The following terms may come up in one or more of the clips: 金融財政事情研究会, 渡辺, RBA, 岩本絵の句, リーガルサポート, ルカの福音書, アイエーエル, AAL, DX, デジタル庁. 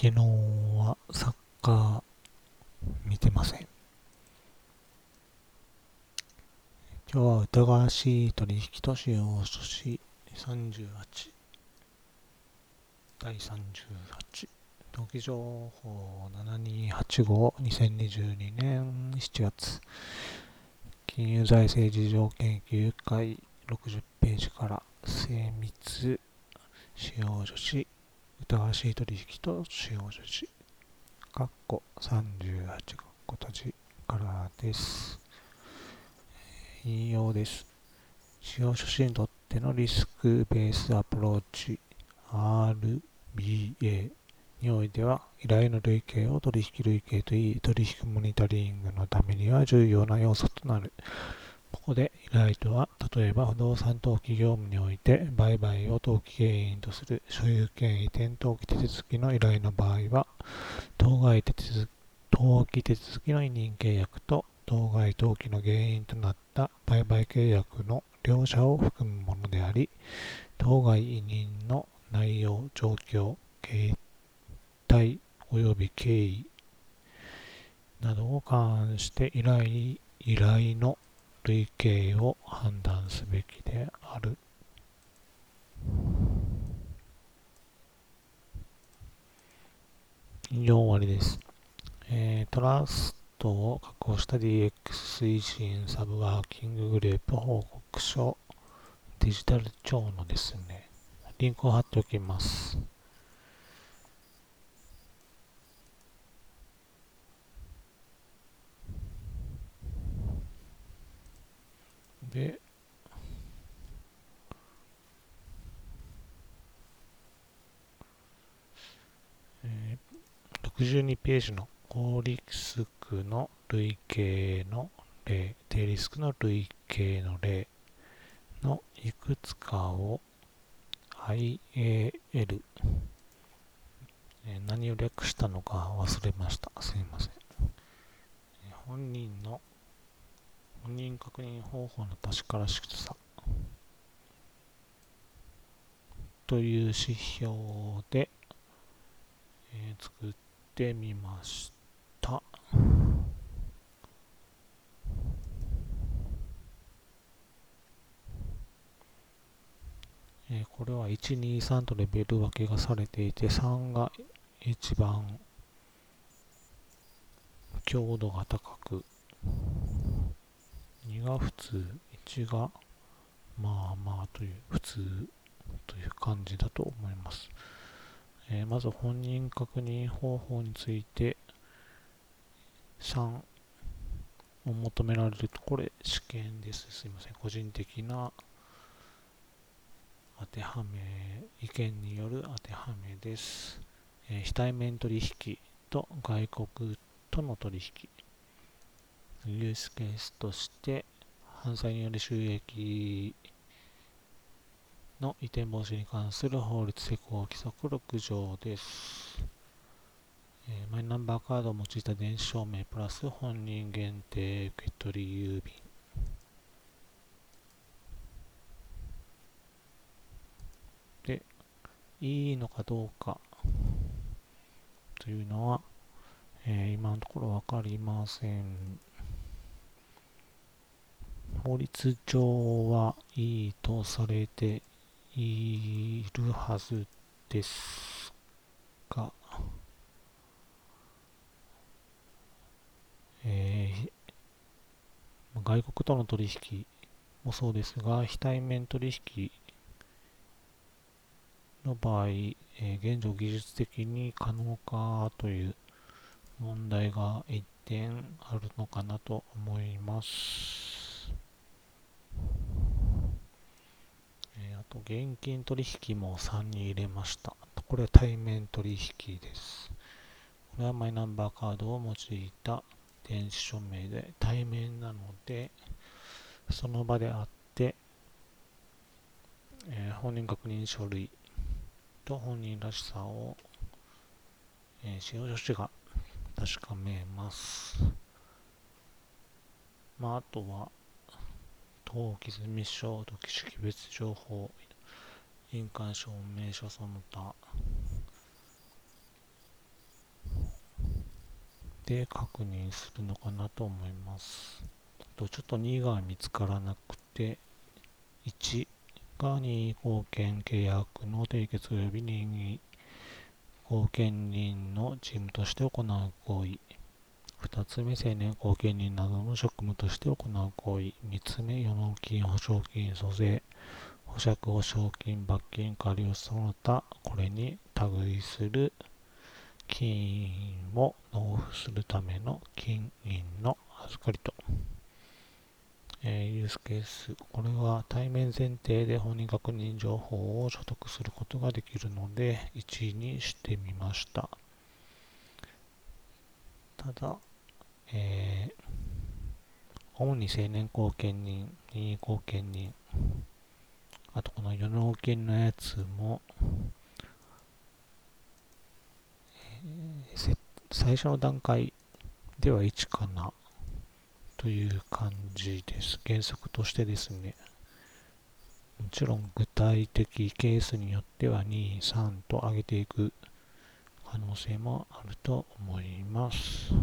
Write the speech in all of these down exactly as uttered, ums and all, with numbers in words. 昨日はサッカー見てません。今日は疑わしい取引年を阻止さんじゅうはちだいさんじゅうはち登記情報ななにはちご にせんにじゅうにねんしちがつ金融財政事情研究会ろくじゅっページから精密使用助止疑わしい取引と使用助止かっこさんじゅうはちかっこ閉じからです。引用です。使用助止にとってのリスクベースアプローチ アールビーエー においては、依頼の類型を取引類型といい、取引モニタリングのためには重要な要素となる。ここで依頼とは、例えば不動産登記業務において売買を登記原因とする所有権移転登記手続きの依頼の場合は、当該手続き手続きの委任契約と当該登記の原因となった売買契約の両者を含むものであり、当該委任の内容、状況、形態及び経緯などを勘して依頼依頼の類型を判断すべきである。引用終わりです。えー、トラストを確保した ディーエックス 推進サブワーキンググループ報告書デジタル庁のですね、リンクを貼っておきます。で、えー、ろくじゅうにページの高リスクの類型の例、低リスクの類型の例のいくつかを アイエーエル、 何を略したのか忘れました。すみません。本人の本人確認方法の確からしさという指標で、えー、作ってみました。えー、これはいち、に、さんとレベル分けがされていて、さんが一番強度が高く、にが普通、いちがまあまあという普通という感じだと思います。えー、まず本人確認方法についてさんを求められると、これ試験です。すいません。個人的な当てはめ、意見による当てはめです。えー、非対面取引と外国との取引、ユースケースとして犯罪による収益の移転防止に関する法律施行規則ろくじょうです。えー、マイナンバーカードを用いた電子証明プラス本人限定受け取り郵便、でいいのかどうかというのは、えー、今のところわかりません。法律上はいいとされているはずですが、えー、外国との取引もそうですが、非対面取引の場合、えー、現状技術的に可能かという問題が一点あるのかなと思います。あと現金取引もさんに入れました。これは対面取引です。これはマイナンバーカードを用いた電子署名で、対面なのでその場であって、えー、本人確認書類と本人らしさを、えー、使用助手が確かめます。まあ、あとは登記済証、登記識別情報、印鑑証明書その他、で確認するのかなと思います。あとちょっとにが見つからなくて、いちが任意貢献契約の締結及び任意貢献人のチームとして行う行為。ふたつめ、成年後見人などの職務として行う行為。みっつめ、予納金、保証金、租税、保釈、保証金、罰金、借りをその他、これに類する金を納付するための金銀の預かりと、えー、ユースケース。これは対面前提で本人確認情報を所得することができるので、いちにしてみました。ただ、えー、主に成年後見人、任意後見人、あとこの予納金のやつも、えー、最初の段階ではいちかなという感じです。原則としてですね。もちろん具体的ケースによってはに、さんと上げていく可能性もあると思います。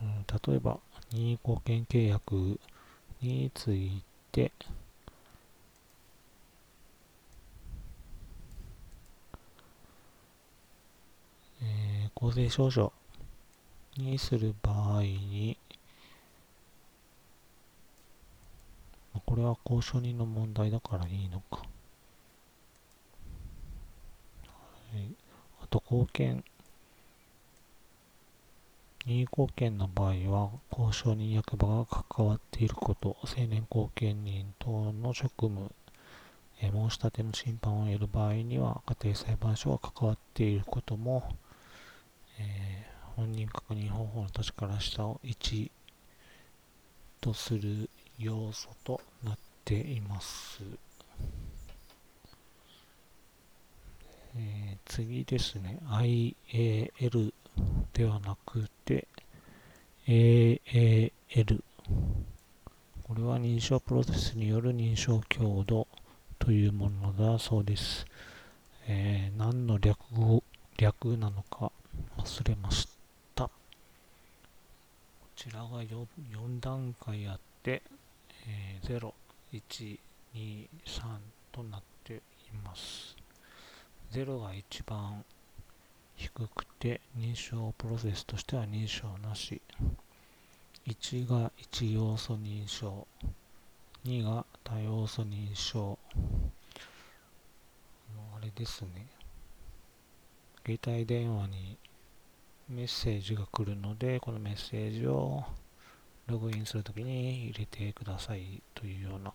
うん、例えば任意貢献契約について、えー、公正証書にする場合に、これは公証人の問題だからいいのか。はい、あと、貢献。任意貢献の場合は、公証人役場が関わっていること、成年後見人等の職務、え申し立ての審判を得る場合には、家庭裁判所が関わっていることも、えー、本人確認方法の年から下をいちとする要素となっています。えー、次ですね、アイエーエル ではなくて エーエーエル。これは認証プロセスによる認証強度というものだそうです。えー、何の 略語、略なのか忘れました。こちらが よん, よん段階あって、ゼロ、いち、に、さん となっています。ゼロが一番低くて、認証プロセスとしては認証なし。いちがいち要素認証。にが多要素認証。あれですね。携帯電話にメッセージが来るので、このメッセージをログインするときに入れてくださいというような。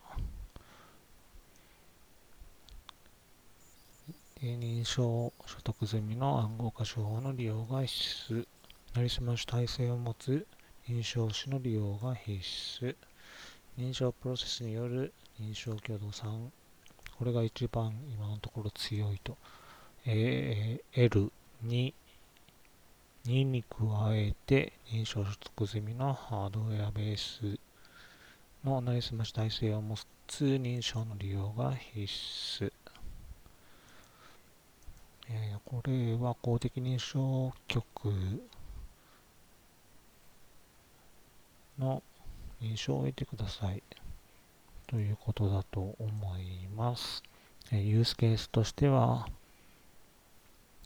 認証所得済みの暗号化手法の利用が必須。なりすまし耐性を持つ認証士の利用が必須。認証プロセスによる認証強度さん。これが一番今のところ強いと。エーエルに。にに加えて、認証所得済みのハードウェアベースのなりすまし耐性を持つ認証の利用が必須。えー、これは公的認証局の認証を得てくださいということだと思います。えー、ユースケースとしては、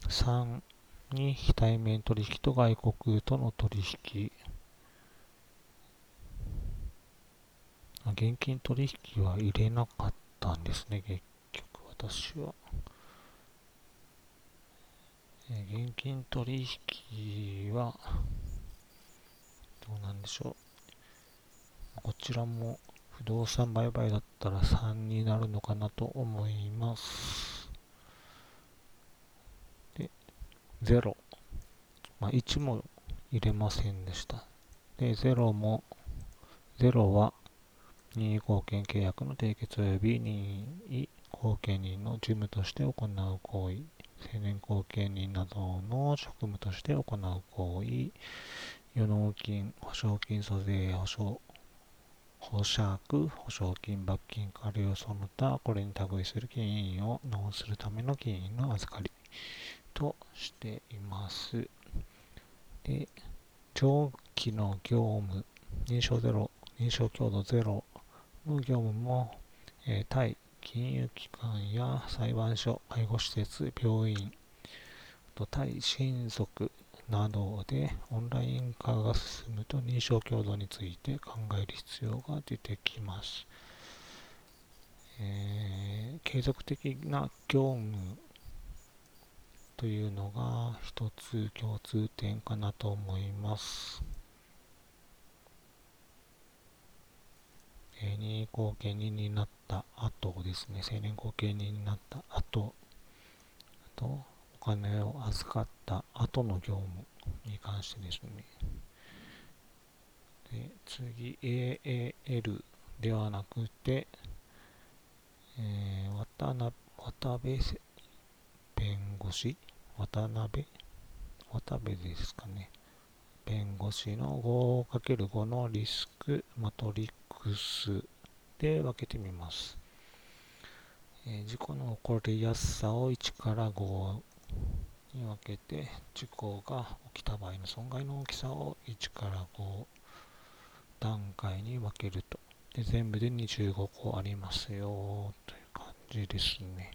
さん、に非対面取引と外国との取引、現金取引は入れなかったんですね、結局私は。現金取引はどうなんでしょう。こちらも不動産売買だったらさんになるのかなと思います。ゼロ、まあ、いちも入れませんでした。で、ゼロも、ゼロは任意貢献契約の締結及び任意貢献人の事務として行う行為、成年後見人などの職務として行う行為、予納金、保証金、租税、保証、保釈、保証金、罰金、過料、その他、これに類する金品を納付するための金品の預かりとしています。で、長期の業務、認証ゼロ、認証強度ゼロの業務も、えー、対金融機関や裁判所、介護施設、病院、対親族などでオンライン化が進むと認証強度について考える必要が出てきます。えー、継続的な業務というのが一つ共通点かなと思います。えー、任意後見人になった後ですね、成年後見人になった後、あと、お金を預かった後の業務に関してですね。で、次、エーエーエル ではなくて、えー、渡辺、渡辺弁護士、渡辺、渡辺ですかね。弁護士の ごかけるご のリスクマトリックスで分けてみます。えー、事故の起こりやすさをいちからご。に分けて、事故が起きた場合の損害の大きさをいちからご段階に分けると。で、全部でにじゅうごこありますよという感じですね。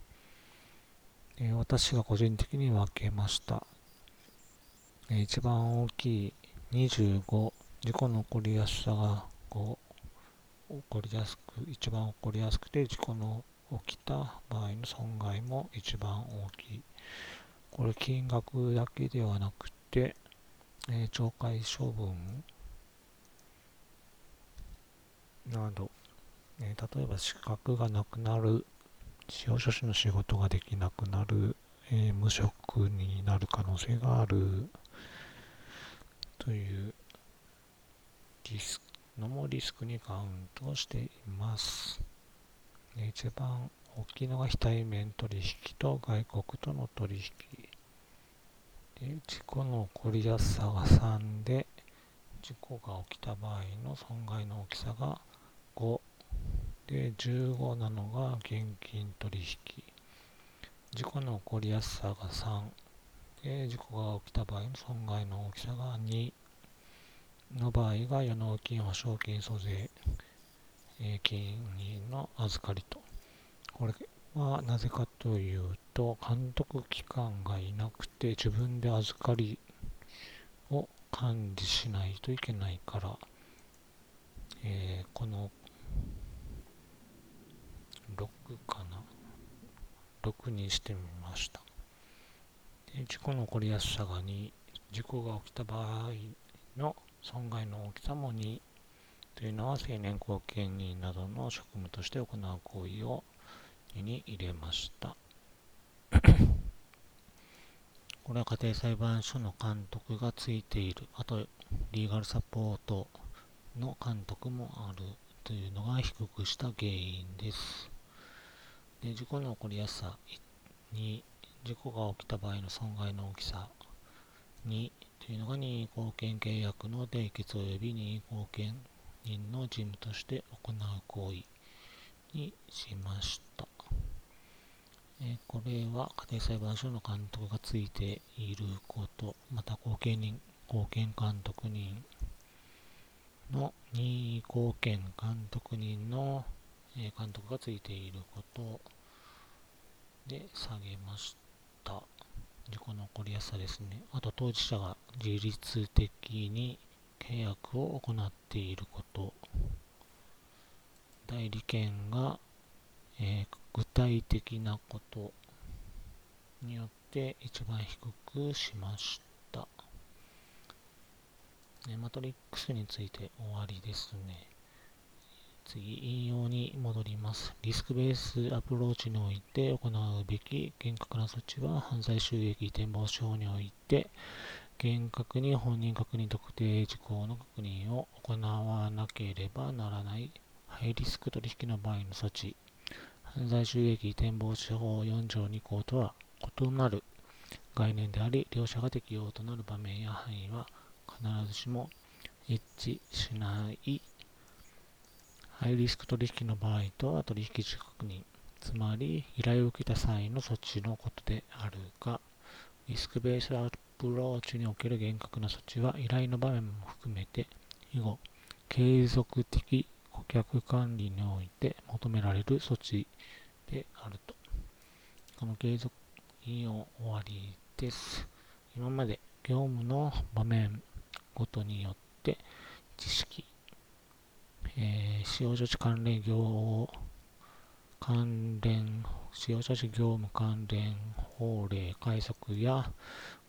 で、私が個人的に分けました。一番大きいにじゅうご、事故の起こりやすさがご、起こりやすく、一番起こりやすくて、事故の起きた場合の損害も一番大きい。これ金額だけではなくて、えー、懲戒処分など、えー、例えば資格がなくなる、司法書士の仕事ができなくなる、えー、無職になる可能性があるというリスクのもリスクにカウントしています。一番大きいのが非対面取引と外国との取引で、事故の起こりやすさがさんで、事故が起きた場合の損害の大きさがごで、じゅうごなのが現金取引、事故の起こりやすさがさんで、事故が起きた場合の損害の大きさがにの場合が予納金、保証金、租税、金品の預かりと。これはなぜかというと、監督機関がいなくて自分で預かりを管理しないといけないから、えー、このろくかな、ろくにしてみました。で、事故の起こりやすさがに、事故が起きた場合の損害の大きさもにというのは、成年後見人などの職務として行う行為をにに入れました。これは家庭裁判所の監督がついている、あとリーガルサポートの監督もあるというのが低くした原因です。で、事故の起こりやすさに、事故が起きた場合の損害の大きさにというのが任意後見契約の締結及び任意後見人の事務として行う行為にしました。えー、これは家庭裁判所の監督がついていること、また後見人、後見監督人の任意後見監督人の、えー、監督がついていることで下げました。事故の起こりやすさですね。あと当事者が自律的に契約を行っていること、代理権が、えー、具体的なことによって一番低くしました。ね、マトリックスについて終わりですね。次、引用に戻ります。リスクベースアプローチにおいて行うべき厳格な措置は、犯罪収益移転防止法において、厳格に本人確認特定事項の確認を行わなければならないハイリスク取引の場合の措置、犯罪収益移転防止法よんじょうにこうとは異なる概念であり、両者が適用となる場面や範囲は必ずしも一致しないハイリスク取引の場合とは取引時確認、つまり依頼を受けた際の措置のことであるが、リスクベースアプローチにおける厳格な措置は依頼の場面も含めて以後、継続的顧客管理において求められる措置であると。この継続引用終わりです。今まで業務の場面ごとによって知識、えー、使用書士関連業関連、使用書士業務関連法令解釈や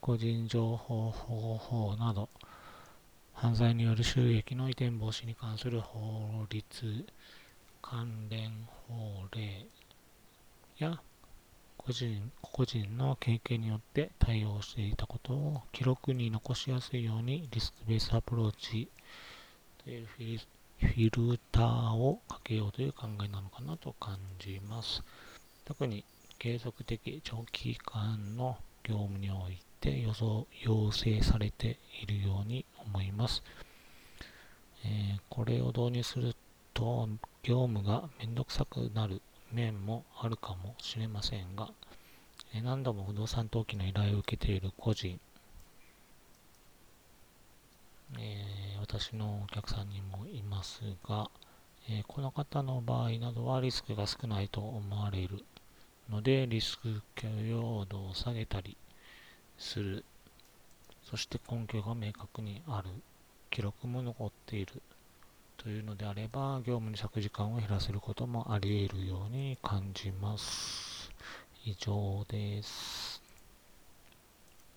個人情報保護法など、犯罪による収益の移転防止に関する法律、関連法令や個人、個人の経験によって対応していたことを記録に残しやすいようにリスクベースアプローチというフィルターをかけようという考えなのかなと感じます。特に継続的長期間の業務において予想要請されているように思います。えー、これを導入すると業務がめんどくさくなる面もあるかもしれませんが、えー、何度も不動産登記の依頼を受けている個人、えー、私のお客さんにもいますが、えー、この方の場合などはリスクが少ないと思われるのでリスク許容度を下げたりする、そして根拠が明確にある、記録も残っているというのであれば業務に割く時間を減らせることもあり得るように感じます。以上です。